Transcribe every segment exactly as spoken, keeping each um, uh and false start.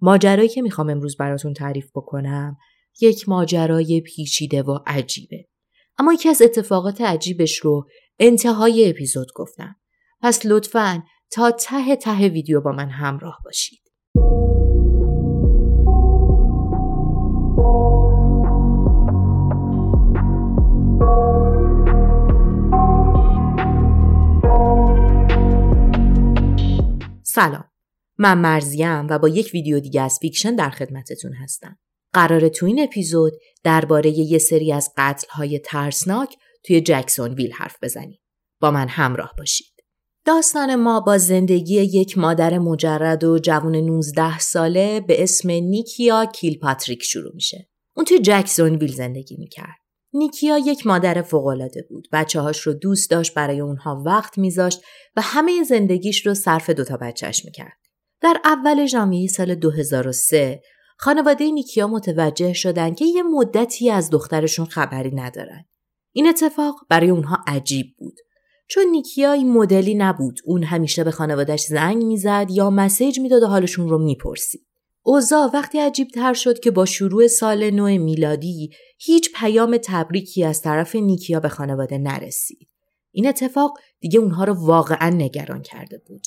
ماجرایی که میخوام امروز براتون تعریف بکنم یک ماجرای پیچیده و عجیبه، اما یکی از اتفاقات عجیبش رو انتهای اپیزود گفتم، پس لطفاً تا ته ته ویدیو با من همراه باشید. سلام، من مرزیم و با یک ویدیو دیگه از فیکشن در خدمتتون هستم. قراره تو این اپیزود درباره یه سری از قتل‌های ترسناک توی جکسنویل حرف بزنیم. با من همراه باشید. داستان ما با زندگی یک مادر مجرد و جوان نوزده ساله به اسم نیکیا کیلپاتریک شروع میشه. اون توی جکسنویل زندگی میکرد. نیکیا یک مادر فوق‌العاده بود. بچه‌هاش رو دوست داشت، برای اونها وقت می‌ذاشت و همه زندگیش رو صرف دوتا بچه‌اش می‌کرد. در اول ژانویه سال دو هزار و سه، خانواده نیکیا متوجه شدن که یه مدتی از دخترشون خبری ندارن. این اتفاق برای اونها عجیب بود. چون نیکیا این مدلی نبود. اون همیشه به خانواده‌اش زنگ می‌زد یا مسیج می‌داد و حالشون رو می‌پرسید. اوضاع وقتی عجیب‌تر شد که با شروع سال نو میلادی هیچ پیام تبریکی از طرف نیکیا به خانواده نرسید. این اتفاق دیگه اونها رو واقعاً نگران کرده بود.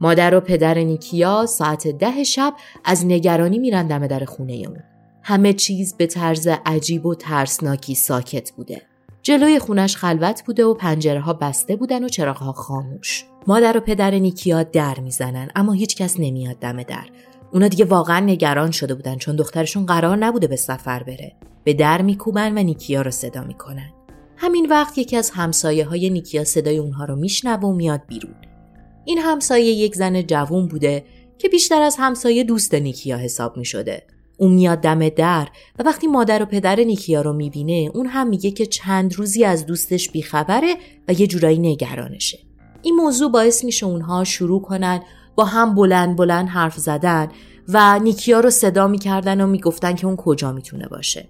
مادر و پدر نیکیا ساعت ده شب از نگرانی میرن دم در خونه اون. همه چیز به طرز عجیب و ترسناکی ساکت بوده. جلوی خونش خلوت بوده و پنجره‌ها بسته بودن و چراغ‌ها خاموش. مادر و پدر نیکیا در میزنن اما هیچکس نمیاد دم در. اونا دیگه واقعا نگران شده بودن چون دخترشون قرار نبوده به سفر بره. به در میکوبن و نیکیا رو صدا میکنن. همین وقت یکی از همسایه‌های نیکیا صدای اونها رو میشنوه و میاد بیرون. این همسایه یک زن جوون بوده که بیشتر از همسایه دوست نیکیا حساب میشده. اون میاد دم در و وقتی مادر و پدر نیکیا رو میبینه، اون هم میگه که چند روزی از دوستش بیخبره و یه جورایی نگرانشه. این موضوع باعث میشه اونها شروع کنن با هم بلند بلند حرف زدن و نیکیا رو صدا می‌کردن و می‌گفتن که اون کجا می‌تونه باشه.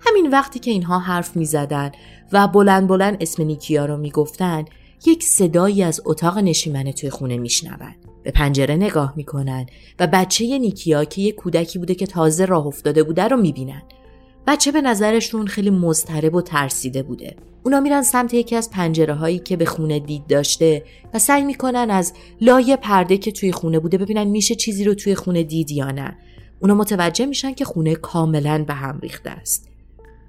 همین وقتی که اینها حرف می‌زدن و بلند بلند اسم نیکیا رو می‌گفتن، یک صدایی از اتاق نشیمن توی خونه می‌شنون. به پنجره نگاه می‌کنن و بچه نیکیا که یک کودکی بوده که تازه راه افتاده بوده رو می‌بینن. بچه به نظرشون خیلی مضطرب و ترسیده بوده. اونا میرن سمت یکی از پنجره‌هایی که به خونه دید داشته و سعی میکنن از لایه پرده که توی خونه بوده ببینن میشه چیزی رو توی خونه دید یا نه. اونا متوجه میشن که خونه کاملاً به هم ریخته است.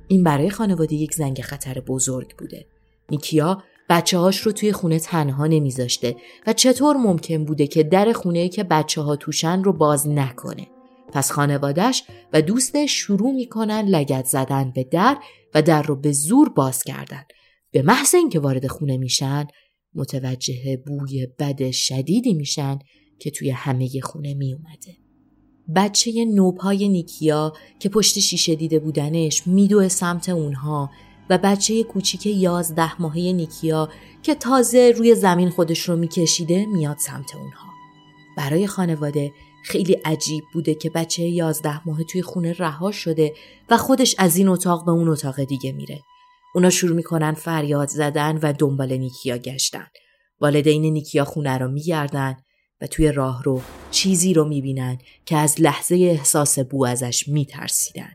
این برای خانواده یک زنگ خطر بزرگ بوده. نیکیا بچه‌هاش رو توی خونه تنها نمیذاشته و چطور ممکن بوده که در خونه‌ای که بچه‌ها توشن رو باز نکنه؟ پس خانواده‌اش و دوستش شروع میکنن لگد زدن به در و در رو به زور باز کردن. به محض اینکه وارد خونه میشن، متوجه بوی بد شدیدی میشن که توی همه خونه میومده. بچه نوپای نیکیا که پشت شیشه دیده بودنش میدوه سمت اونها و بچه کوچیک یازده ماهه نیکیا که تازه روی زمین خودش رو میکشیده میاد سمت اونها. برای خانواده خیلی عجیب بوده که بچه یازده ماهه توی خونه رها شده و خودش از این اتاق به اون اتاق دیگه میره. اونا شروع میکنن فریاد زدن و دنبال نیکیا گشتن. والدین نیکیا خونه رو میگردن و توی راه رو چیزی رو میبینن که از لحظه احساس بو ازش میترسیدن.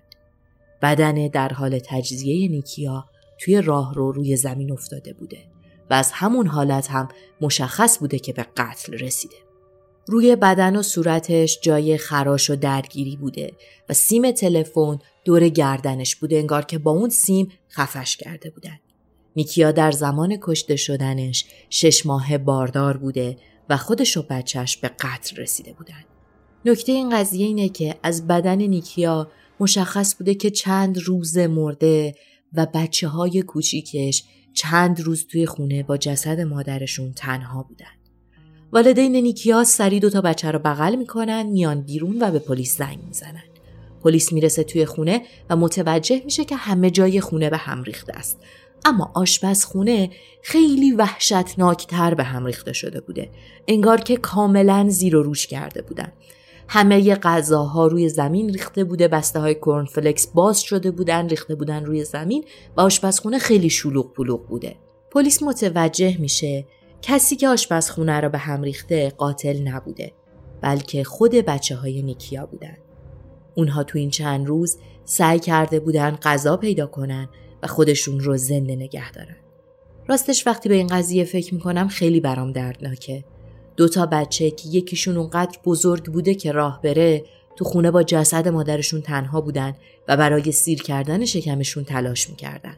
بدن در حال تجزیه نیکیا توی راه رو روی زمین افتاده بوده و از همون حالت هم مشخص بوده که به قتل رسیده. روی بدن و صورتش جای خراش و درگیری بوده و سیم تلفن دور گردنش بوده، انگار که با اون سیم خفش کرده بودن. نیکیا در زمان کشته شدنش شش ماه باردار بوده و خودش و بچهش به قتل رسیده بودن. نکته این قضیه اینه که از بدن نیکیا مشخص بوده که چند روز مرده و بچه های کوچیکش چند روز توی خونه با جسد مادرشون تنها بودن. والدین نیکیا سری دوتا بچه رو بغل میکنن، میان بیرون و به پلیس زنگ میزنن. پلیس میرسه توی خونه و متوجه میشه که همه جای خونه به هم ریخته است، اما آشپزخونه خیلی وحشتناکتر به هم ریخته شده بوده، انگار که کاملا زیر و روش کرده بودن. همه ی غذاها روی زمین ریخته بوده، بسته های کورنفلکس باز شده بودن، ریخته بودن روی زمین و آشپزخونه خیلی شلوغ پلوغ بوده. پلیس متوجه میشه کسی که آشپزخونه را به هم ریخته قاتل نبوده، بلکه خود بچه های نیکیا بودن. اونها تو این چند روز سعی کرده بودن غذا پیدا کنن و خودشون رو زنده نگه دارن. راستش وقتی به این قضیه فکر میکنم خیلی برام دردناکه. دوتا بچه که یکیشون اونقدر بزرگ بوده که راه بره تو خونه با جسد مادرشون تنها بودن و برای سیر کردن شکمشون تلاش میکردن.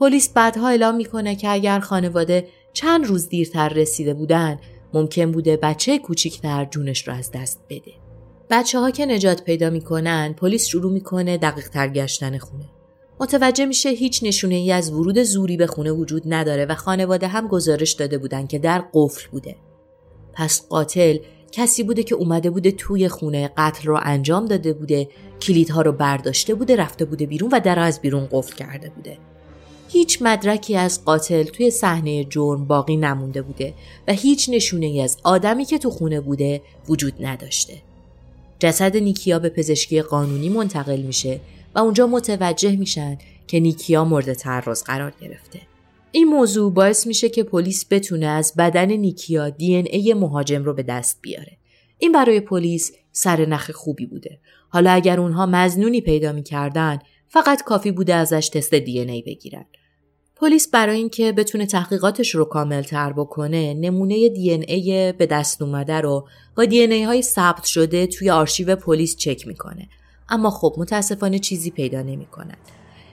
پلیس بعدها اعلام میکنه که اگر خانواده چند روز دیرتر رسیده بودن ممکن بوده بچه کوچیکتر جونش رو از دست بده. بچه ها که نجات پیدا میکنن پلیس شروع میکنه دقیق تر گشتن خونه. متوجه میشه هیچ نشونه ای از ورود زوری به خونه وجود نداره و خانواده هم گزارش داده بودن که در قفل بوده. پس قاتل کسی بوده که اومده بوده توی خونه، قتل رو انجام داده بوده، کلیدها رو برداشته بوده، رفته بوده بیرون و در رو از بیرون قفل کرده بوده. هیچ مدرکی از قاتل توی صحنه جرم باقی نمونده بوده و هیچ نشونه ای از آدمی که تو خونه بوده وجود نداشته. جسد نیکیا به پزشکی قانونی منتقل میشه و اونجا متوجه میشن که نیکیا مورد تعرض قرار گرفته. این موضوع باعث میشه که پلیس بتونه از بدن نیکیا دی ان ای مهاجم رو به دست بیاره. این برای پلیس سرنخ خوبی بوده. حالا اگر اونها مظنونی پیدا میکردن فقط کافی بوده ازش تست دی ان ای بگیرن. پلیس برای اینکه بتونه تحقیقاتش رو کامل‌تر بکنه نمونه دی ان ای به دست اومده رو با دی ان ای های ثبت شده توی آرشیو پلیس چک میکنه، اما خب متاسفانه چیزی پیدا نمی‌کنن.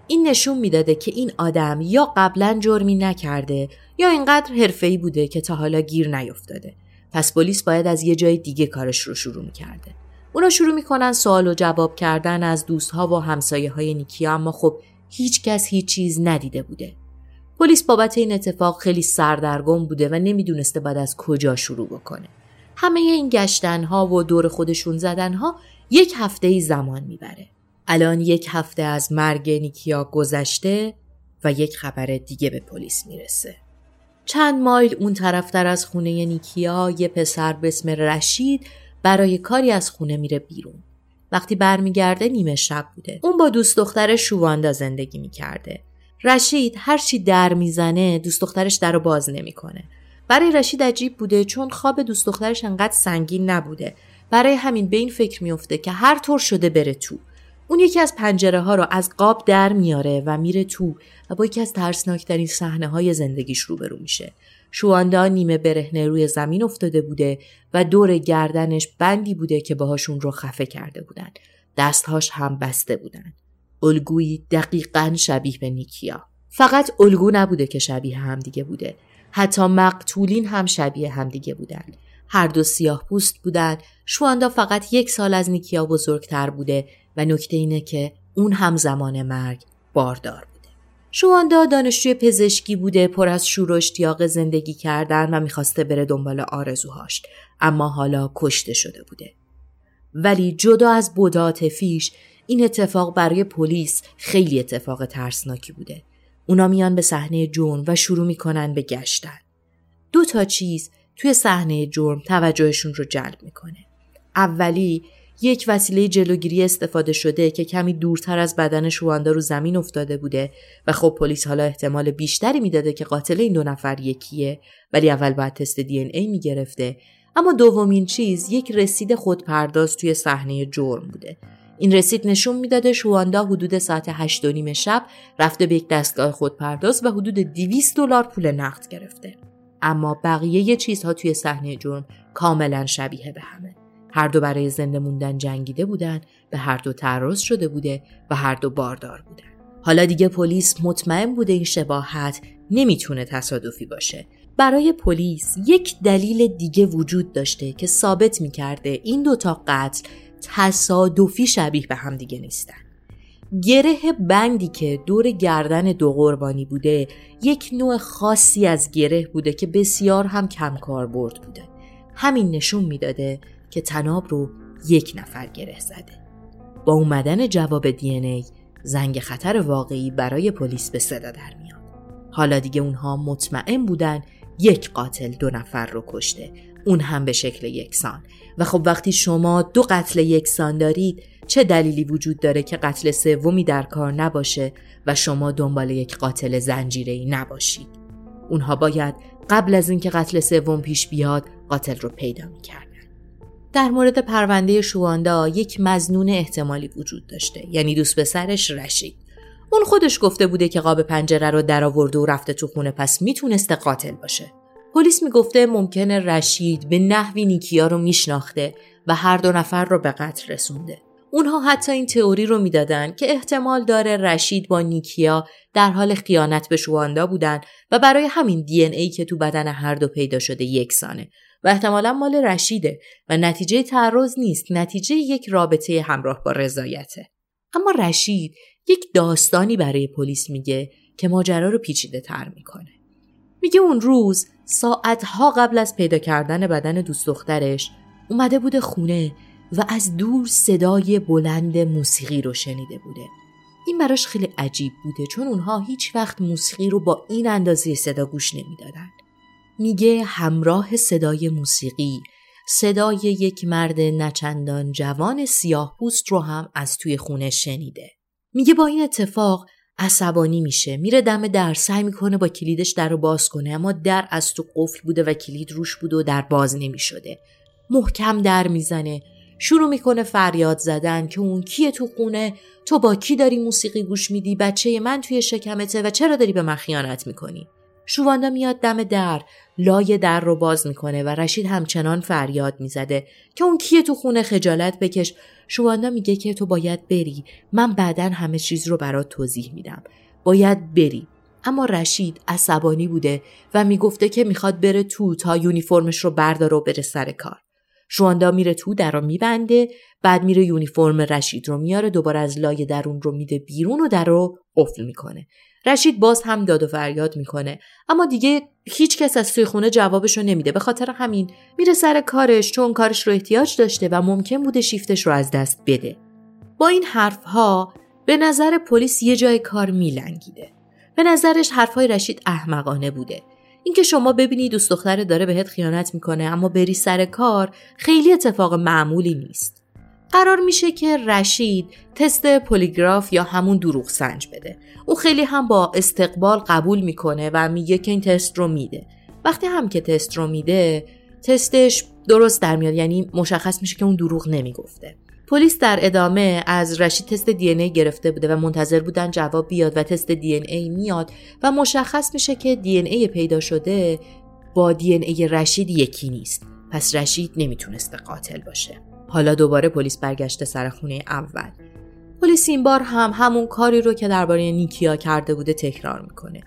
این نشون میداده که این آدم یا قبلا جرمی نکرده یا اینقدر حرفه‌ای بوده که تا حالا گیر نیافتاده. پس پلیس باید از یه جای دیگه کارش رو شروع می‌کرده. اونا شروع می‌کنن سوال و جواب کردن از دوست‌ها و همسایه‌های نیکیا، اما خب هیچ کس هیچ چیز ندیده بوده. پلیس بابت این اتفاق خیلی سردرگم بوده و نمی‌دونسته بعد از کجا شروع بکنه. همه این گشتن‌ها و دور خودشون زدن‌ها یک هفته‌ای زمان می‌بره. الان یک هفته از مرگ نیکیا گذشته و یک خبر دیگه به پلیس میرسه. چند مایل اون طرفتر از خونه نیکیا یه پسر به اسم رشید برای کاری از خونه میره بیرون. وقتی برمیگرده نیمه شب بوده. اون با دوست دختر شواندا زندگی میکرده. رشید هر چی در میزنه دوست دخترش درو باز نمیکنه. برای رشید عجیب بوده چون خواب دوست دخترش انقدر سنگین نبوده. برای همین به این فکر میفته که هر طور شده بره تو. اون یکی از پنجره ها رو از قاب در میاره و میره تو و با یکی از ترسناکترین صحنه های زندگیش روبرو میشه. شواندا نیمه برهنه روی زمین افتاده بوده و دور گردنش بندی بوده که باهاشون رو خفه کرده بودن. دستهاش هم بسته بودن. الگویی دقیقاً شبیه به نیکیا. فقط الگو نبوده که شبیه هم دیگه بوده. حتی مقتولین هم شبیه هم دیگه بودن. هر دو سیاه پوست بودن. شواندا فقط یک سال از نیکیا بزرگتر بوده و نکته اینه که اون هم زمان مرگ باردار بوده. شواندا دانشجوی پزشکی بوده، پر از شور و اشتیاق زندگی کردن و میخواسته بره دنبال آرزوهاش، اما حالا کشته شده بوده. ولی جدا از بود عاطفیش، این اتفاق برای پلیس خیلی اتفاق ترسناکی بوده. اونا میان به صحنه جرم و شروع میکنن به گشتن. دو تا چیز توی صحنه جرم توجهشون رو جلب میکنه. اولی، یک وسیله جلوگیری استفاده شده که کمی دورتر از بدن شواندا رو زمین افتاده بوده و خب پلیس حالا احتمال بیشتری میداده که قاتل این دو نفر یکیه، ولی اول باید تست دی ان ای میگرفته. اما دومین چیز، یک رسید خودپرداز توی صحنه جرم بوده. این رسید نشون میداده شواندا حدود ساعت هشت و نیم شب رفته به یک دستگاه خودپرداز و حدود دویست دلار پول نقد گرفته. اما بقیه چیزها توی صحنه جرم کاملا شبیه به همه. هر دو برای زنده موندن جنگیده بودن، به هر دو تعرض شده بوده و هر دو باردار بودن. حالا دیگه پلیس مطمئن بوده این شباهت نمیتونه تصادفی باشه. برای پلیس یک دلیل دیگه وجود داشته که ثابت میکرده این دوتا قتل تصادفی شبیه به هم دیگه نیستن. گره بندی که دور گردن دو قربانی بوده یک نوع خاصی از گره بوده که بسیار هم کم کاربرد بوده. همین نشون میداده که تناب رو یک نفر گره زده. با اومدن جواب دی ان ای زنگ خطر واقعی برای پلیس به صدا در میاد. حالا دیگه اونها مطمئن بودن یک قاتل دو نفر رو کشته، اون هم به شکل یکسان. و خب وقتی شما دو قتل یکسان دارید چه دلیلی وجود داره که قتل سومی در کار نباشه و شما دنبال یک قاتل زنجیره‌ای نباشید؟ اونها باید قبل از اینکه قتل سوم پیش بیاد قاتل رو پیدا می‌کردن. در مورد پرونده شواندا یک مظنون احتمالی وجود داشته، یعنی دوست پسرش رشید. اون خودش گفته بوده که قاب پنجره رو درآورده و رفته تو خونه، پس میتونسته قاتل باشه. پلیس میگفته ممکنه رشید به نحوی نیکیا رو میشناخته و هر دو نفر رو به قتل رسونده. اونها حتی این تئوری رو میدادن که احتمال داره رشید با نیکیا در حال خیانت به شواندا بودن و برای همین دی ان ای که تو بدن هر دو پیدا شده یکسانه و احتمالاً مال رشیده و نتیجه تعرض نیست، نتیجه یک رابطه همراه با رضایته. اما رشید یک داستانی برای پلیس میگه که ماجرا رو پیچیده تر میکنه. میگه اون روز ساعتها قبل از پیدا کردن بدن دوست دخترش اومده بوده خونه و از دور صدای بلند موسیقی رو شنیده بوده. این براش خیلی عجیب بوده چون اونها هیچ وقت موسیقی رو با این اندازه صدا گوش نمیدادن. میگه همراه صدای موسیقی صدای یک مرد نچندان جوان سیاه پوست رو هم از توی خونه شنیده. میگه با این اتفاق عصبانی میشه، میره دم در، سعی میکنه با کلیدش در رو باز کنه، اما در از تو قفل بوده و کلید روش بوده و در باز نمیشده. محکم در میزنه، شروع میکنه فریاد زدن که اون کیه تو خونه؟ تو با کی داری موسیقی گوش میدی؟ بچه من توی شکمته و چرا داری به من خیانت میکنی؟ شواندا میاد دم در، لای در رو باز میکنه و رشید همچنان فریاد میزده که اون کیه تو خونه، خجالت بکش. شواندا میگه که تو باید بری، من بعدن همه چیز رو برات توضیح میدم، باید بری. اما رشید عصبانی بوده و میگفته که میخواد بره تو تا یونیفرمش رو برداره و بره سر کار. شواندا میره تو، در رو میبنده، بعد میره یونیفرم رشید رو میاره، دوباره از لای درون رو میده بیرون و در رو قفل میکنه. رشید باز هم داد و فریاد میکنه، اما دیگه هیچ کس از توی خونه جوابشو نمیده. به خاطر همین میره سر کارش، چون کارش رو احتیاج داشته و ممکن بوده شیفتش رو از دست بده. با این حرفها به نظر پلیس یه جای کار میلنگیده. به نظرش حرفهای رشید احمقانه بوده. اینکه شما ببینی دوست دختر داره بهت خیانت میکنه اما بری سر کار خیلی اتفاق معمولی نیست. قرار میشه که رشید تست پلیگراف یا همون دروغ سنج بده. او خیلی هم با استقبال قبول میکنه و میگه که این تست رو میده. وقتی هم که تست رو میده، تستش درست در میاد، یعنی مشخص میشه که اون دروغ نمیگفته. پلیس در ادامه از رشید تست دی ان ای گرفته بوده و منتظر بودن جواب بیاد و تست دی ان ای میاد و مشخص میشه که دی ان ای پیدا شده با دی ان ای رشید یکی نیست. پس رشید نمیتونسته قاتل باشه. حالا دوباره پلیس برگشته سر خونه اول. پلیس این بار هم همون کاری رو که درباره نیکیا کرده بوده تکرار میکنه.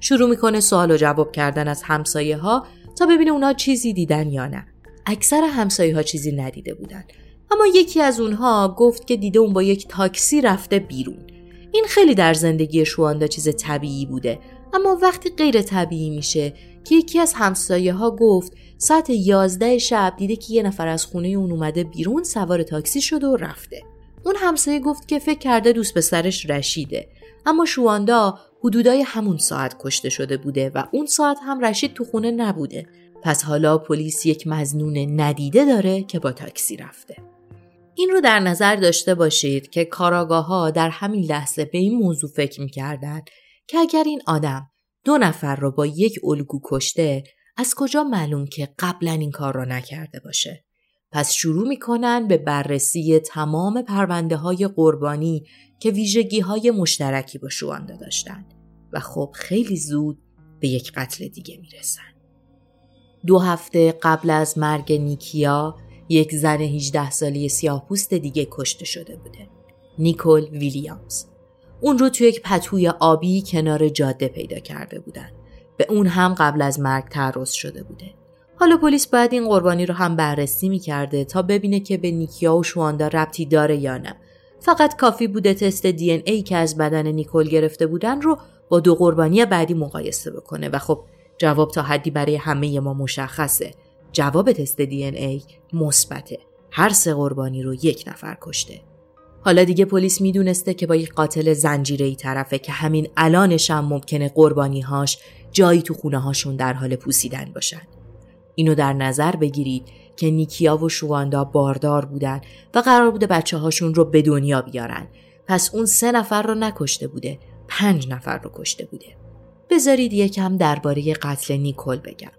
شروع میکنه سوال و جواب کردن از همسایه ها تا ببینه اونا چیزی دیدن یا نه. اکثر همسایه ها چیزی ندیده بودن، اما یکی از اونها گفت که دیده اون با یک تاکسی رفته بیرون. این خیلی در زندگی شواندا چیز طبیعی بوده، اما وقتی غیر طبیعی میشه که یکی از همسایه‌ها گفت ساعت یازده شب دیده که یه نفر از خونه اون اومده بیرون، سوار تاکسی شد و رفته. اون همسایه گفت که فکر کرده دوست پسرش رشیده، اما شواندا حدودای همون ساعت کشته شده بوده و اون ساعت هم رشید تو خونه نبوده. پس حالا پلیس یک مظنون ندیده داره که با تاکسی رفته. این رو در نظر داشته باشید که کاراگاه‌ها در همین لحظه به این موضوع فکر می‌کردن که اگر این آدم دو نفر رو با یک الگو کشته، از کجا معلوم که قبلا این کار رو نکرده باشه؟ پس شروع می‌کنن به بررسی تمام پرونده‌های قربانی که ویژگی‌های مشترکی با شواندا داشتن و خب خیلی زود به یک قتل دیگه میرسن. دو هفته قبل از مرگ نیکیا، یک زن هجده سالی سیاه‌پوست دیگه کشته شده بوده. نیکول ویلیامز. اون رو توی یک پتوی آبی کنار جاده پیدا کرده بودن. به اون هم قبل از مرگ تعرض شده بوده. حالا پلیس باید این قربانی رو هم بررسی می‌کرده تا ببینه که به نیکیا و شواندا ربطی داره یا نه. فقط کافی بوده تست دی ان ای که از بدن نیکول گرفته بودن رو با دو قربانی بعدی مقایسه بکنه و خب جواب تا حدی برای همه ما مشخصه. جواب تست دی ان ای مثبته. هر سه قربانی رو یک نفر کشته. حالا دیگه پلیس میدونسته که با یک قاتل زنجیره‌ای طرفه که همین الانش هم ممکنه قربانی‌هاش جایی تو خونه‌هاشون در حال پوسیدن باشن. اینو در نظر بگیرید که نیکیا و شواندا باردار بودن و قرار بوده بچه‌هاشون رو به دنیا بیارن. پس اون سه نفر رو نکشته بوده، پنج نفر رو کشته بوده. بذارید یکم درباره قتل نیکول بگم.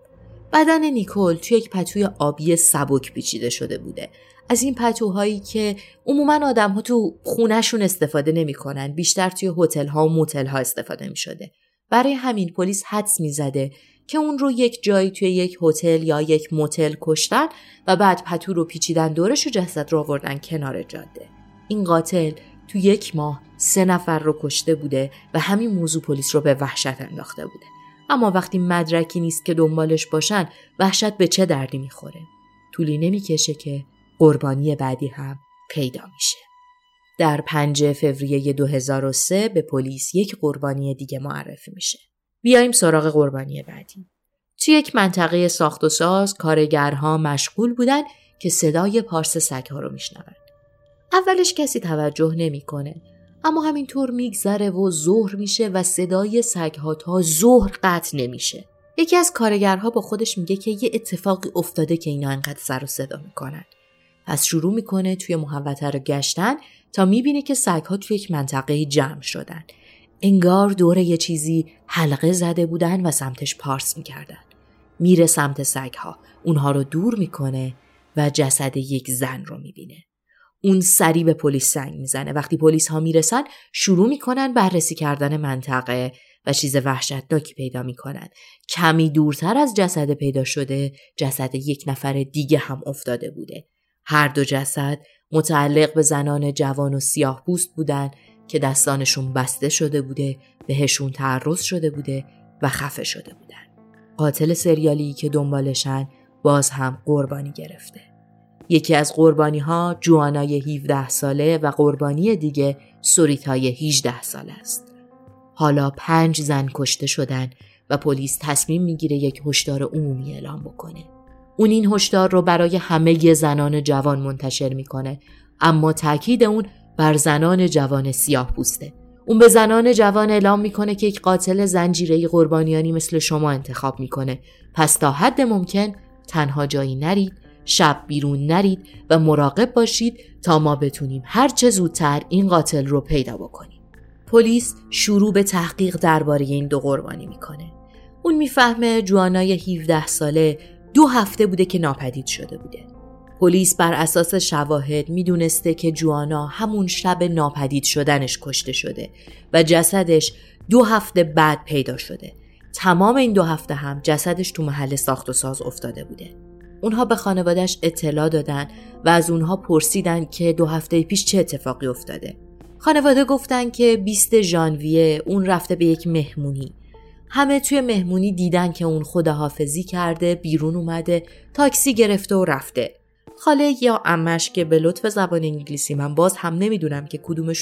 بدن نیکول توی یک پتوی آبی سبک پیچیده شده بوده. از این پتوهایی که عموماً آدم‌ها تو خونه‌شون استفاده نمی‌کنن، بیشتر توی هتل‌ها و موتل‌ها استفاده می‌شده. برای همین پلیس حدس می‌زده که اون رو یک جایی توی یک هتل یا یک موتل کشتن و بعد پتو رو پیچیدن دورش و جسد رو آوردن کنار جاده. این قاتل تو یک ماه سه نفر رو کشته بوده و همین موضوع پلیس رو به وحشت انداخته بوده. اما وقتی مدرکی نیست که دنبالش باشن، وحشت به چه دردی میخوره؟ طولی نمیکشه که قربانی بعدی هم پیدا میشه. در پنجم فوریه دو هزار و سه به پلیس یک قربانی دیگه معرفی میشه. بیایم سراغ قربانی بعدی. توی یک منطقه ساخت و ساز کارگرها مشغول بودن که صدای پارس سگ‌ها رو میشنون. اولش کسی توجه نمیکنه، اما همینطور میگذره و ظهر میشه و صدای سگ‌ها تا ظهر قطع نمیشه. یکی از کارگرها با خودش میگه که یه اتفاقی افتاده که اینا انقدر سر و صدا میکنن. پس شروع میکنه توی محوطه رو گشتن تا میبینه که سگ‌ها توی یک منطقه جمع شدن. انگار دوره یه چیزی حلقه زده بودن و سمتش پارس میکردن. میره سمت سگ‌ها، اونها رو دور میکنه و جسد یک زن رو میبینه. اون سری به پلیس زنگ میزنه. وقتی پلیس ها میرسن شروع میکنن بررسی کردن منطقه و چیز وحشتناکی پیدا میکنن. کمی دورتر از جسد پیدا شده، جسد یک نفر دیگه هم افتاده بوده. هر دو جسد متعلق به زنان جوان و سیاه پوست بودن که دستانشون بسته شده بوده، بهشون تعرض شده بوده و خفه شده بودن. قاتل سریالی که دنبالشن باز هم قربانی گرفته. یکی از قربانی ها جوانای هفده ساله و قربانی دیگه سوریتای هجده ساله است. حالا پنج زن کشته شدن و پلیس تصمیم میگیره یک هشدار عمومی اعلام بکنه. اون این هشدار رو برای همه زنان جوان منتشر میکنه، اما تاکید اون بر زنان جوان سیاه پوسته. اون به زنان جوان اعلام میکنه که یک قاتل زنجیره‌ای قربانیانی مثل شما انتخاب میکنه. پس تا حد ممکن تنها جایی نرید، شب بیرون نرید و مراقب باشید تا ما بتونیم هر چه زودتر این قاتل رو پیدا بکنیم. پلیس شروع به تحقیق درباره این دو قربانی میکنه. اون میفهمه جوانای هفده ساله دو هفته بوده که ناپدید شده بوده. پلیس بر اساس شواهد میدونسته که جوانا همون شب ناپدید شدنش کشته شده و جسدش دو هفته بعد پیدا شده. تمام این دو هفته هم جسدش تو محل ساخت و ساز افتاده بوده. اونها به خانواده‌اش اطلاع دادن و از اونها پرسیدن که دو هفته پیش چه اتفاقی افتاده. خانواده گفتن که بیستم ژانویه اون رفته به یک مهمونی. همه توی مهمونی دیدن که اون خداحافظی کرده، بیرون اومده، تاکسی گرفته و رفته. خاله یا عمش که به لطف زبان انگلیسی من باز هم نمیدونم که کدومش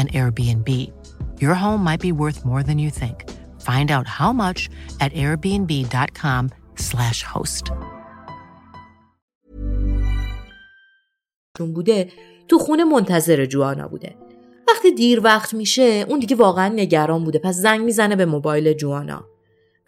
an Airbnb. Your home might be worth more than you think. Find out how much at airbnb.com slash host. بوده تو خونه منتظر جوانا بوده. وقتی دیر وقت میشه اون دیگه واقعا نگران بوده، پس زنگ میزنه به موبایل جوانا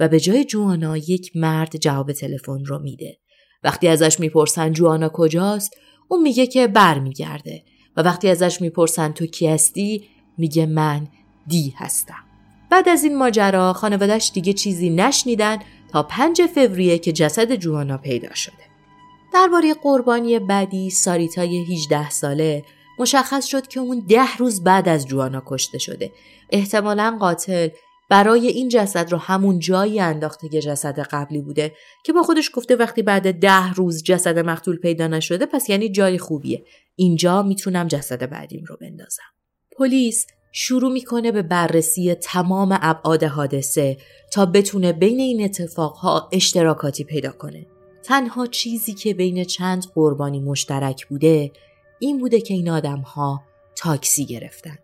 و به جای جوانا یک مرد جواب تلفن رو میده. وقتی ازش میپرسن جوانا کجاست، اون میگه که برمیگرده. و وقتی ازش میپرسن تو کی هستی، میگه من دی هستم. بعد از این ماجرا خانواده‌اش دیگه چیزی نشنیدن تا پنجم فوریه که جسد جوانا پیدا شده. درباره قربانی بعدی، ساریتای هجده ساله، مشخص شد که اون ده روز بعد از جوانا کشته شده. احتمالاً قاتل برای این جسد رو همون جایی انداخته که جسد قبلی بوده که با خودش گفته وقتی بعد ده روز جسد مقتول پیدا نشده، پس یعنی جای خوبیه، اینجا میتونم جسد بعدیم رو بندازم. پلیس شروع میکنه به بررسی تمام ابعاد حادثه تا بتونه بین این اتفاقها اشتراکاتی پیدا کنه. تنها چیزی که بین چند قربانی مشترک بوده این بوده که این آدم‌ها تاکسی گرفتن.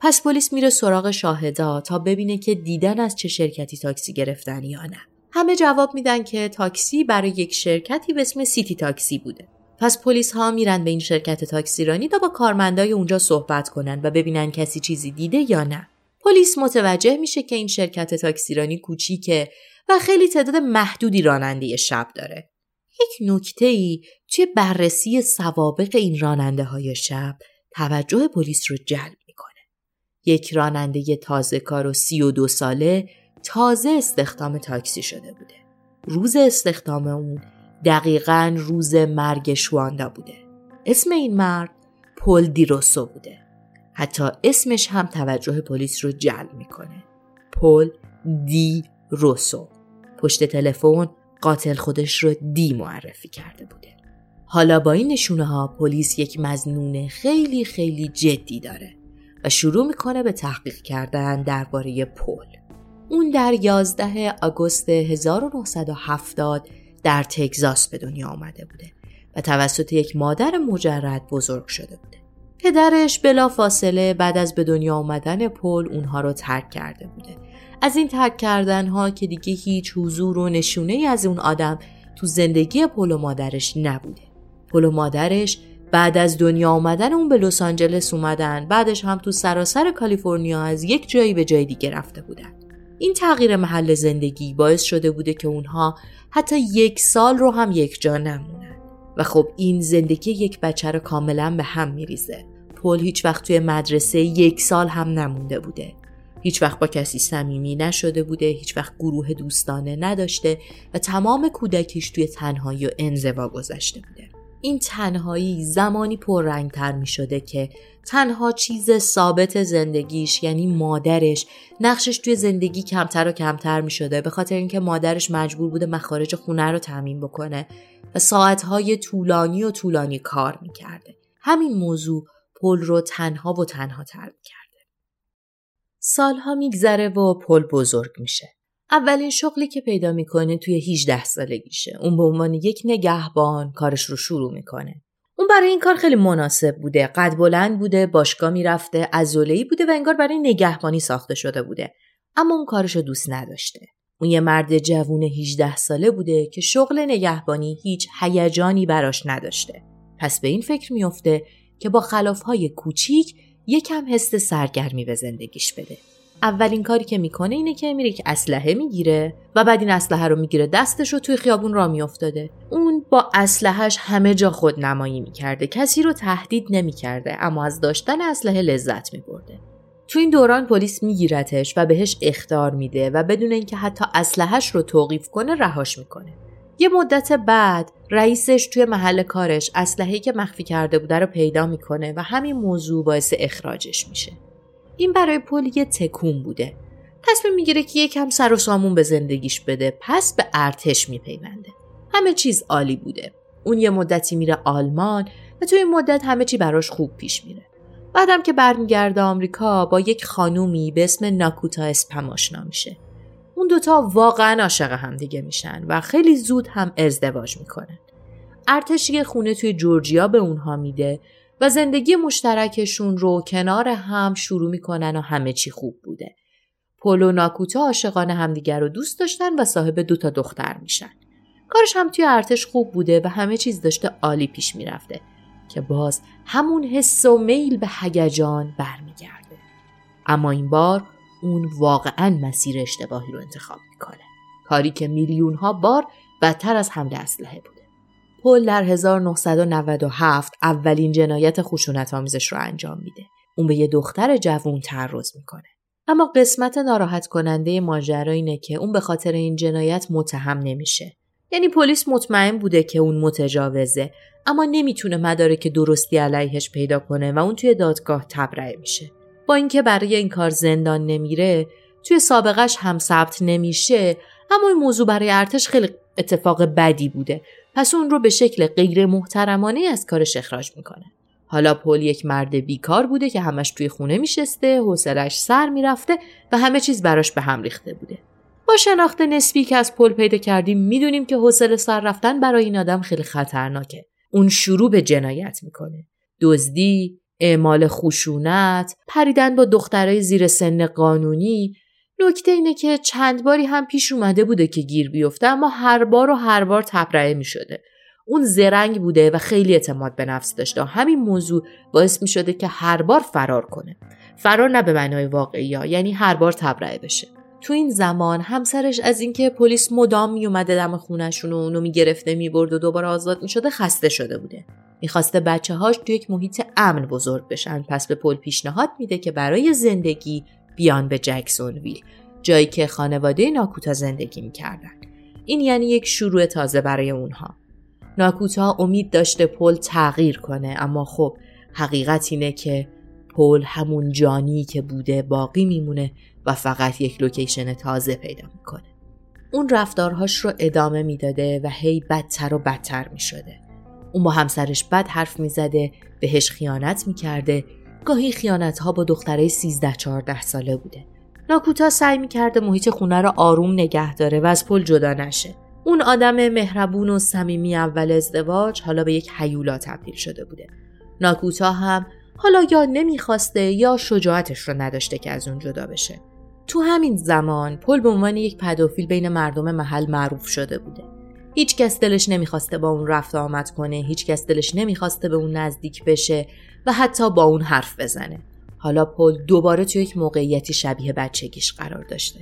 پس پلیس میره سراغ شاهدا تا ببینه که دیدن از چه شرکتی تاکسی گرفتن یا نه. همه جواب میدن که تاکسی برای یک شرکتی به اسم سیتی تاکسی بوده. پس پلیس ها میرن به این شرکت تاکسیرانی تا با کارمندای اونجا صحبت کنن و ببینن کسی چیزی دیده یا نه. پلیس متوجه میشه که این شرکت تاکسیرانی کوچیکه و خیلی تعداد محدودی راننده شب داره. یک نکته‌ای توی بررسی سوابق این راننده‌های شب توجه پلیس رو جلب میکنه. یک راننده تازه کار و سی و دو ساله تازه استخدام تاکسی شده بوده. روز استخدام اون دقیقاً روز مرگ شواندا بوده. اسم این مرد پل دیروسو بوده. حتی اسمش هم توجه پلیس رو جلب میکنه. پل دیروسو. پشت تلفن قاتل خودش رو دی معرفی کرده بوده. حالا با این نشونه ها پلیس یک مظنون خیلی خیلی جدی داره و شروع میکنه به تحقیق کردن درباره پل. اون در یازدهم آگوست هزار و نهصد و هفتاد در تگزاس به دنیا آمده بوده و توسط یک مادر مجرد بزرگ شده بوده. پدرش بلا فاصله بعد از به دنیا آمدن پل اونها رو ترک کرده بوده. از این ترک کردنها که دیگه هیچ حضور و نشونه‌ای از اون آدم تو زندگی پل و مادرش نبوده. پل و مادرش بعد از دنیا آمدن اون به لس آنجلس اومدن، بعدش هم تو سراسر کالیفرنیا از یک جایی به جای دیگه رفته بودن. این تغییر محل زندگی باعث شده بوده که اونها حتی یک سال رو هم یک جا نمونن و خب این زندگی یک بچه رو کاملا به هم میریزه. پل هیچ وقت توی مدرسه یک سال هم نمونده بوده، هیچ وقت با کسی صمیمی نشده بوده، هیچ وقت گروه دوستانه نداشته و تمام کودکیش توی تنهایی و انزوا گذشته بوده. این تنهایی زمانی پررنگ‌تر می شده که تنها چیز ثابت زندگیش یعنی مادرش نقشش توی زندگی کمتر و کمتر می شده، به خاطر اینکه مادرش مجبور بوده مخارج خونه رو تامین بکنه و ساعتهای طولانی و طولانی کار می کرده. همین موضوع پل رو تنها و تنها تر می کرده. سالها می گذره و پل بزرگ میشه. اولین شغلی که پیدا میکنه توی هجده سالگیشه. اون به عنوان یک نگهبان کارش رو شروع میکنه. اون برای این کار خیلی مناسب بوده، قد بلند بوده، باشگاه میرفته، عضله‌ای بوده و انگار برای نگهبانی ساخته شده بوده. اما اون کارش رو دوست نداشته. اون یه مرد جوون هجده ساله بوده که شغل نگهبانی هیچ هیجانی براش نداشته. پس به این فکر میفته که با خلافهای کوچیک یکم حس سرگرمی به زندگیش بده. اولین کاری که میکنه اینه که میره یک اسلحه میگیره و بعد این اسلحه رو میگیره دستش رو توی خیابون راه میافتاده. اون با اسلحه‌اش همه جا خود نمایی میکرده، کسی رو تهدید نمیکرده، اما از داشتن اسلحه لذت میبرده. تو این دوران پلیس میگیرتش و بهش اخطار میده و بدون اینکه حتی اسلحه‌اش رو توقیف کنه رهاش میکنه. یه مدت بعد رئیسش توی محل کارش اسلحه‌ای که مخفی کرده بوده رو پیدا میکنه و همین موضوع باعث اخراجش میشه. این برای پل یه تکون بوده. تصمیم میگیره که یکم سر و سامون به زندگیش بده، پس به ارتش میپیونده. همه چیز عالی بوده. اون یه مدتی میره آلمان و توی این مدت همه چی براش خوب پیش میره. بعدم که برمیگرده آمریکا با یک خانومی به اسم ناکوتا اسپم آشنا میشه. اون دوتا واقعا عاشق هم دیگه میشن و خیلی زود هم ازدواج میکنن. ارتش یه خونه توی جورجیا به اونها میده و زندگی مشترکشون رو کنار هم شروع میکنن و همه چی خوب بوده. پل و ناکوتا عاشقانه همدیگر رو دوست داشتن و صاحب دوتا دختر میشن. کارش هم توی ارتش خوب بوده و همه چیز داشته عالی پیش میرفته که باز همون حس و میل به هیجان برمیگرده. اما این بار اون واقعاً مسیر اشتباهی رو انتخاب میکنه. کاری که میلیون‌ها بار بدتر از حمل اسلحه بوده. پل در هزار و نهصد و نود و هفت اولین جنایت خشونت‌آمیزش رو انجام میده. اون به یه دختر جوان تعرض میکنه. اما قسمت ناراحت کننده ماجرا اینه که اون به خاطر این جنایت متهم نمیشه. یعنی پلیس مطمئن بوده که اون متجاوزه، اما نمیتونه مدارک درستی علیهش پیدا کنه و اون توی دادگاه تبرئه میشه. با اینکه برای این کار زندان نمیره، توی سابقش هم ثبت نمیشه، اما این موضوع برای ارتش خیلی اتفاق بدی بوده. پس اون رو به شکل غیر محترمانه از کارش اخراج میکنه. حالا پل یک مرد بیکار بوده که همش توی خونه میشسته، حوصله‌اش سر میرفته و همه چیز براش به هم ریخته بوده. با شناخت نسبی که از پل پیدا کردیم میدونیم که حوصله سر رفتن برای این آدم خیلی خطرناکه. اون شروع به جنایت میکنه. دزدی، اعمال خشونت، پریدن با دخترای زیر سن قانونی. نکته اینه که چند باری هم پیش اومده بوده که گیر بیفته، اما هر بار و هر بار تبرئه می شده. اون زرنگ بوده و خیلی اعتماد به نفس داشته. همین موضوع باعث می شده که هر بار فرار کنه. فرار نه به معنای واقعی ها، یعنی هر بار تبرئه بشه. تو این زمان همسرش از اینکه پلیس مدام می اومده دم خونه‌شون و اونو می گرفته می برد و دوباره آزاد می شده خسته شده بوده. می‌خواسته بچه‌هاش تو یک محیط امن بزرگ بشن، پس به پل پیشنهاد میده که برای زندگی بیان به جکسنویل، جایی که خانواده ناکوتا زندگی می‌کردن. این یعنی یک شروع تازه برای اونها. ناکوتا امید داشته پل تغییر کنه، اما خب حقیقت اینه که پل همون جانی که بوده باقی میمونه و فقط یک لوکیشن تازه پیدا میکنه. اون رفتارهاش رو ادامه میداده و هی بدتر و بدتر میشده. اون با همسرش بد حرف میزده، بهش خیانت میکرده، گاهی خیانت‌ها با دخترای سیزده چهارده ساله بوده. ناکوتا سعی می‌کرده محیط خونه رو آروم نگه داره و از پل جدا نشه. اون آدم مهربون و صمیمی اول ازدواج حالا به یک هیولا تبدیل شده بوده. ناکوتا هم حالا یا نمی‌خواسته یا شجاعتش رو نداشته که از اون جدا بشه. تو همین زمان پل به عنوان یک پدوفیل بین مردم محل معروف شده بوده. هیچ کس دلش نمیخواسته با اون رفت آمد کنه، هیچ کس دلش نمیخواسته به اون نزدیک بشه و حتی با اون حرف بزنه. حالا پل دوباره توی یک موقعیتی شبیه بچگیش قرار داشته.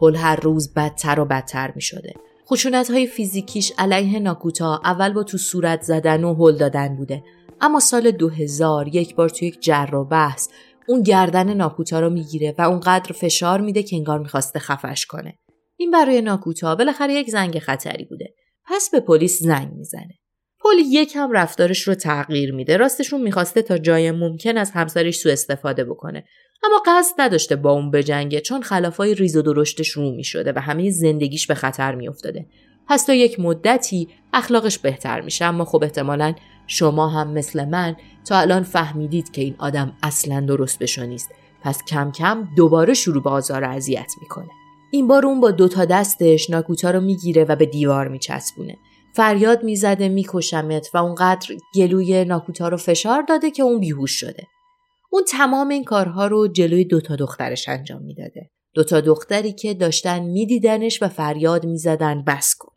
پل هر روز بدتر و بدتر میشده. خشونت‌های فیزیکیش علیه ناکوتا اول با تو صورت زدن و هل دادن بوده، اما سال دو هزار یک بار توی یک جر و بحث اون گردن ناکوتا رو میگیره و اونقدر فشار میده که انگار میخواسته خفش کنه. این برای ناکوتا بالاخره یک زنگ خطری بوده. پس به پلیس زنگ میزنه. پل یکم رفتارش رو تغییر میده. راستشون میخواسته تا جای ممکن از همسرش سوء استفاده بکنه، اما قصد نداشته با اون بجنگه، چون خلافای ریز و درشتش رو میشده و همه زندگیش به خطر میافتاده. پس تا یک مدتی اخلاقش بهتر میشه، اما خب احتمالاً شما هم مثل من تا الان فهمیدید که این آدم اصلاً درست بشو نیست. پس کم کم دوباره شروع به آزار و اذیت میکنه. این بار اون با دوتا دستش ناکوتا رو میگیره و به دیوار میچسبونه. فریاد میزده میکشمت و اونقدر گلوی ناکوتا رو فشار داده که اون بیهوش شده. اون تمام این کارها رو جلوی دوتا دخترش انجام میداده. دوتا دختری که داشتن میدیدنش و فریاد میزدن بس کن.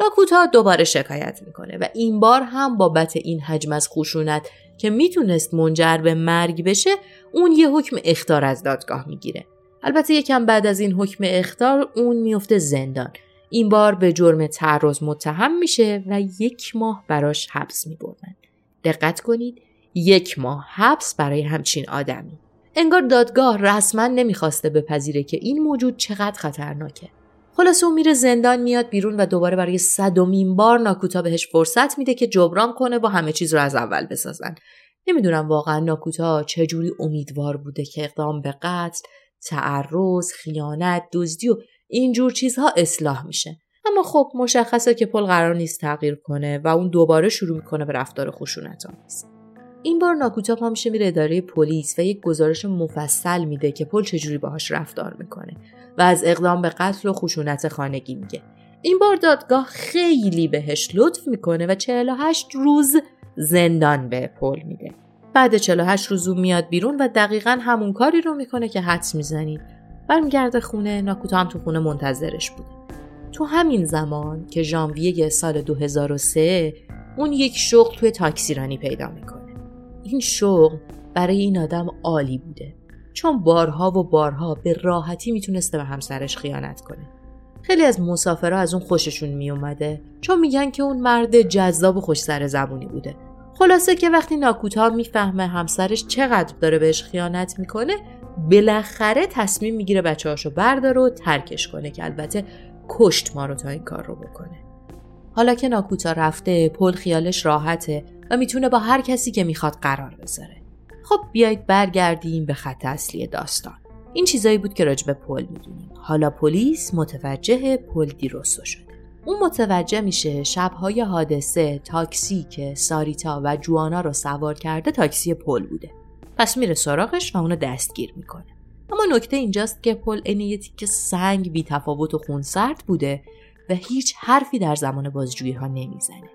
ناکوتا دوباره شکایت میکنه و این بار هم بابت این حجم از خشونت که میتونست منجر به مرگ بشه اون یه حکم اخطار از دادگاه میگیره. البته یکم بعد از این حکم اخطار اون میفته زندان. این بار به جرم تعرض متهم میشه و یک ماه براش حبس میبرن. دقت کنید، یک ماه حبس برای همچین آدمی. انگار دادگاه رسما نمیخواسته بپذیره که این موجود چقدر خطرناکه. خلاصه اون میره زندان، میاد بیرون و دوباره برای صدمین بار ناکوتا بهش فرصت میده که جبران کنه، با همه چیز رو از اول بسازن. نمیدونم واقعا ناکوتا چجوری امیدوار بوده که اقدام به قتل، تعرض، خیانت، دزدی و اینجور چیزها اصلاح میشه. اما خب مشخصه که پل قرار نیست تغییر کنه و اون دوباره شروع میکنه به رفتار خشونت‌آمیز. این بار ناکوتا پا میشه میره اداره پلیس و یک گزارش مفصل میده که پل چجوری باهاش رفتار میکنه و از اقدام به قتل و خشونت خانگی میگه. این بار دادگاه خیلی بهش لطف میکنه و چهل و هشت روز زندان به پل میده. بعد چهل و هشت روز اون میاد بیرون و دقیقاً همون کاری رو میکنه که حدس میزنید. برمیگرده خونه، ناکوتا هم تو خونه منتظرش بوده. تو همین زمان که ژانویه سال دو هزار و سه اون یک شغل توی تاکسیرانی پیدا میکنه. این شغل برای این آدم عالی بوده، چون بارها و بارها به راحتی میتونسته به همسرش خیانت کنه. خیلی از مسافرها از اون خوششون میومده، چون میگن که اون مرد جذاب و خوش سر زبونی بوده. خلاصه که وقتی ناکوتا میفهمه همسرش چقدر داره بهش خیانت میکنه، بالاخره تصمیم میگیره بچه‌هاشو برداره و ترکش کنه، که البته کشت ما رو تا این کار رو بکنه. حالا که ناکوتا رفته، پل خیالش راحته و میتونه با هر کسی که میخواد قرار بذاره. خب بیایید برگردیم به خط اصلی داستان. این چیزایی بود که راجع به پل میدونیم. حالا پلیس متوجه پل دیروسو شده. اون متوجه میشه شبهای حادثه تاکسی که ساریتا و جوانا رو سوار کرده تاکسی پل بوده. پس میره سراغش و اونو دستگیر میکنه. اما نکته اینجاست که پل انیتی که سنگ، بی تفاوت و خونسرد بوده و هیچ حرفی در زمان بازجویی ها نمیزنه.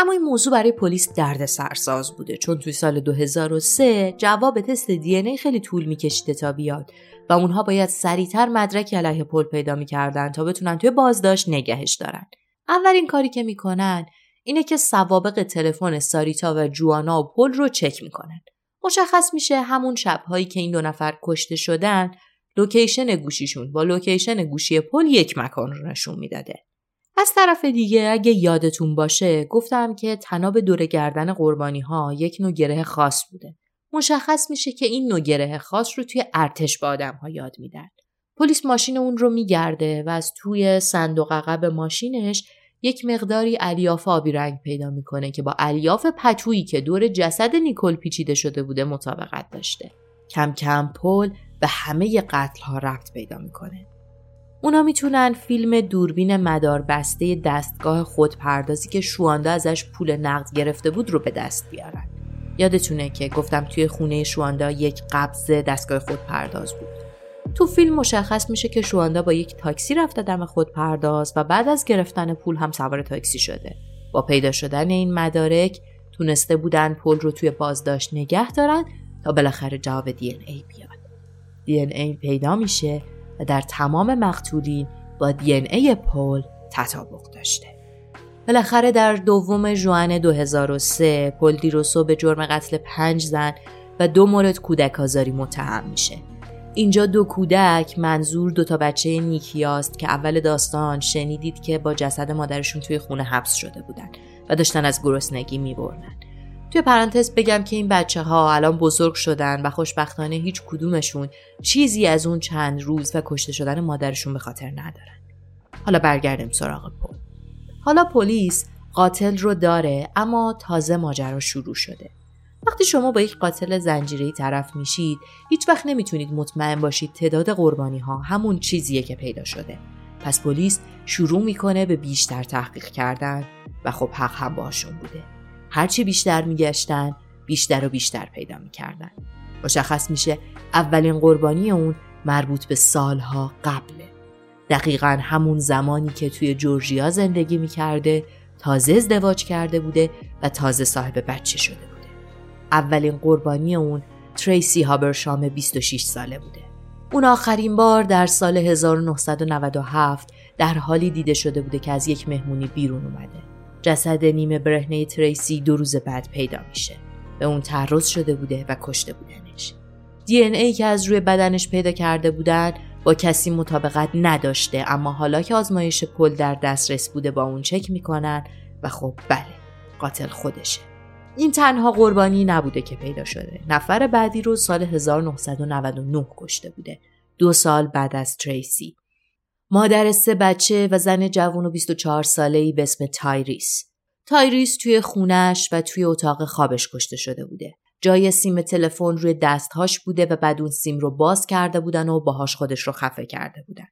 اما این موضوع برای پلیس درد سرساز بوده، چون توی سال دو هزار و سه جواب تست دی ان ای خیلی طول میکشیده تا بیاد و اونها باید سریعتر مدرکی علیه پل پیدا میکردن تا بتونن توی بازداشت نگهش دارن. اولین کاری که میکنن اینه که سوابق تلفن ساریتا و جوانا و پل رو چک میکنن. مشخص میشه همون شب‌هایی که این دو نفر کشته شدن، لوکیشن گوشیشون با لوکیشن گوشی پل یک مکان رو نشون میداده. از طرف دیگه اگه یادتون باشه گفتم که تناب دور گردن قربانی‌ها یک نوع گره خاص بوده. مشخص میشه که این نوع گره خاص رو توی ارتش به آدم‌ها یاد میدن. پلیس ماشین اون رو میگرده و از توی صندوق عقب ماشینش یک مقداری الیاف آبی رنگ پیدا میکنه که با الیاف پتویی که دور جسد نیکول پیچیده شده بوده مطابقت داشته. کم کم پل به همه قتل ها ربط پیدا میکنه. اونا میتونن فیلم دوربین مداربسته دستگاه خودپردازی که شواندا ازش پول نقد گرفته بود رو به دست بیارن. یادتونه که گفتم توی خونه شواندا یک قبض دستگاه خودپرداز بود. تو فیلم مشخص میشه که شواندا با یک تاکسی رفته دم خودپرداز و بعد از گرفتن پول هم سوار تاکسی شده. با پیدا شدن این مدارک تونسته بودن پول رو توی بازداشت نگه دارن تا بالاخره جواب دی ان ای بیاد. دی ان ای پیدا میشه و در تمام مقتولین با دی ان ای پول تطابق داشته. بالاخره در دوم ژوئن دو هزار و سه پل دیروسو به جرم قتل پنج زن و دو مورد کودک آزاری متهم میشه. اینجا دو کودک منظور دوتا بچه نیکیاست که اول داستان شنیدید که با جسد مادرشون توی خونه حبس شده بودن و داشتن از گرسنگی می‌مردن. توی پرانتز بگم که این بچه ها الان بزرگ شدن و خوشبختانه هیچ کدومشون چیزی از اون چند روز و کشته شدن مادرشون به خاطر ندارن. حالا برگردیم سراغ پل. حالا پلیس قاتل رو داره، اما تازه ماجرا شروع شده. وقتی شما با یک قاتل زنجیره‌ای طرف میشید، هیچ وقت نمیتونید مطمئن باشید تعداد قربانی‌ها همون چیزیه که پیدا شده. پس پلیس شروع میکنه به بیشتر تحقیق کردن و خب حق هم باشون بوده. هرچی بیشتر میگشتن، بیشتر و بیشتر پیدا میکردن. مشخص میشه اولین قربانی اون مربوط به سالها قبله. دقیقاً همون زمانی که توی جورجیا زندگی میکرده، تازه ازدواج کرده بوده و تازه صاحب بچه شده بوده. اولین قربانی اون تریسی هابر شام بیست و شش ساله بوده. اون آخرین بار در سال هزار و نهصد و نود و هفت در حالی دیده شده بوده که از یک مهمونی بیرون اومده. جسد نیمه برهنه تریسی دو روز بعد پیدا میشه. به اون تعرض شده بوده و کشته بودنش. دی ان ای که از روی بدنش پیدا کرده بودن با کسی مطابقت نداشته، اما حالا که آزمایش کل در دسترس بوده با اون چک میکنن و خب بله، قاتل خودشه. این تنها قربانی نبوده که پیدا شده. نفر بعدی رو سال هزار و نهصد و نود و نه کشته بوده، دو سال بعد از تریسی. مادر سه بچه و زن جوان و بیست و چهار ساله‌ای به اسم تایریس. تایریس توی خونش و توی اتاق خوابش کشته شده بوده. جای سیم تلفن روی دستهاش بوده و بعد اون سیم رو باز کرده بودن و باهاش خودش رو خفه کرده بودن.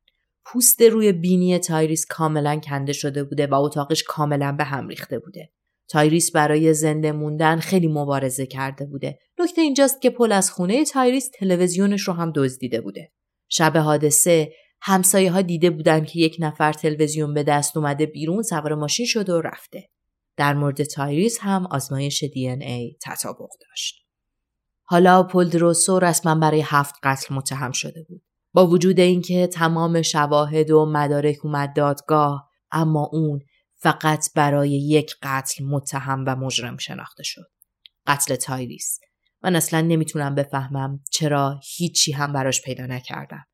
پوست روی بینی تایریس کاملا کنده شده بوده و اتاقش کاملا به هم ریخته بوده. تایریس برای زنده موندن خیلی مبارزه کرده بوده. نکته اینجاست که پل از خونه تایریس تلویزیونش رو هم دزدیده بوده. شب حادثه همسایه‌ها دیده بودن که یک نفر تلویزیون به دست اومده بیرون، سوار ماشین شده و رفته. در مورد تایریس هم آزمایش دی ان ای تطابق داشت. حالا پل دروسو رسما برای هفت قتل متهم شده بود. با وجود اینکه تمام شواهد و مدارک اومد دادگاه، اما اون فقط برای یک قتل متهم و مجرم شناخته شد. قتل تایریس. من اصلا نمیتونم بفهمم چرا هیچی هم براش پیدا نکردم.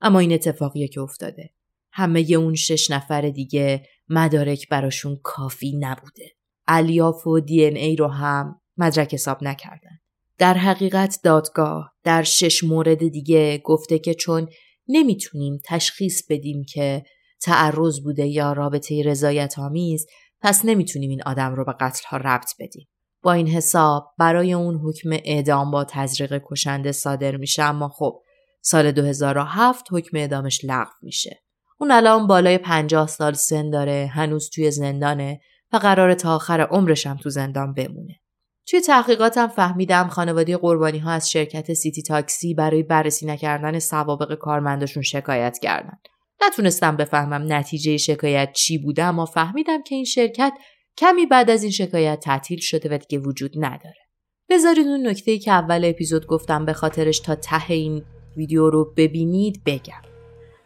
اما این اتفاقیه که افتاده. همه ی اون شش نفر دیگه مدارک براشون کافی نبوده. الیاف و دی ان ای رو هم مدرک حساب نکردن. در حقیقت دادگاه در شش مورد دیگه گفته که چون نمیتونیم تشخیص بدیم که تعرض بوده یا رابطه رضایت آمیز، پس نمیتونیم این آدم رو به قتل ها ربط بدیم. با این حساب برای اون حکم اعدام با تزریق کشنده صادر میشه، اما خب سال دو هزار و هفت حکم اعدامش لغو میشه. اون الان بالای پنجاه سال سن داره، هنوز توی زندانه و قراره تا آخر عمرش هم تو زندان بمونه. توی تحقیقاتم فهمیدم خانواده قربانی ها از شرکت سیتی تاکسی برای بررسی نکردن سوابق کارمنداشون شکایت کردن. نتونستم بفهمم نتیجه شکایت چی بوده، اما فهمیدم که این شرکت کمی بعد از این شکایت تعطیل شده و دیگه وجود نداره. بذارید اون نکته‌ای که اول اپیزود گفتم به خاطرش تا ته این ویدیو رو ببینید بگم.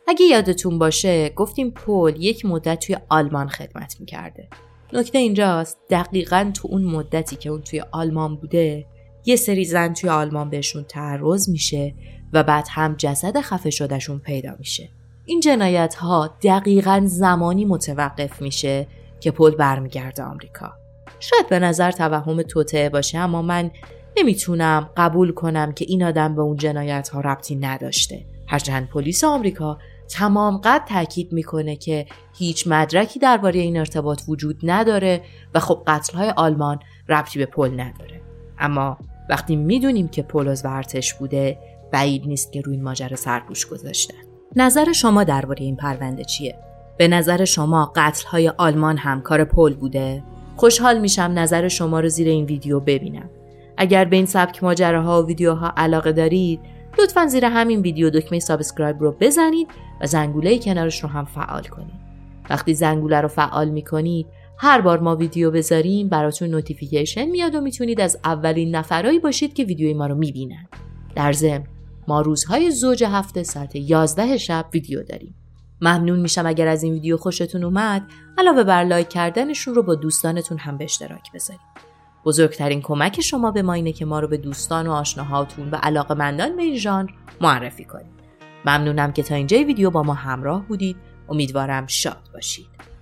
اگه یادتون باشه گفتیم پل یک مدت توی آلمان خدمت میکرده. نکته اینجاست دقیقاً تو اون مدتی که اون توی آلمان بوده، یه سری زن توی آلمان بهشون تعرض میشه و بعد هم جسد خفه شدهشون پیدا میشه. این جنایت ها دقیقاً زمانی متوقف میشه که پل برمیگرده آمریکا. شاید به نظر توهم توطئه باشه، اما من نمیتونم قبول کنم که این آدم به اون جنایت ها ربطی نداشته. هرچند پلیس آمریکا تمام قد تاکید میکنه که هیچ مدرکی درباره این ارتباط وجود نداره و خب قتل های آلمان ربطی به پل نداره. اما وقتی میدونیم که پل از ورتش بوده، بعید نیست که روی این ماجرا سرپوش گذاشتن. نظر شما درباره این پرونده چیه؟ به نظر شما قتل های آلمان همکار پل بوده؟ خوشحال میشم نظر شما رو زیر این ویدیو ببینم. اگر به این سبک ماجراها و ویدیوها علاقه دارید، لطفاً زیر همین ویدیو دکمه سابسکرایب رو بزنید و زنگوله کنارش رو هم فعال کنید. وقتی زنگوله رو فعال میکنید، هر بار ما ویدیو بذاریم براتون نوتیفیکیشن میاد و میتونید از اولین نفرایی باشید که ویدیوی ما رو میبینن. در ضمن ما روزهای زوج هفته ساعت یازده شب ویدیو داریم. ممنون میشم اگر از این ویدیو خوشتون اومد، علاوه بر لایک کردنشون رو با دوستانتون هم به اشتراک بذارید. بزرگترین کمک شما به ما اینه که ما رو به دوستان و آشناهاتون و علاقه‌مندان به این ژانر معرفی کنید. ممنونم که تا اینجای ویدیو با ما همراه بودید. امیدوارم شاد باشید.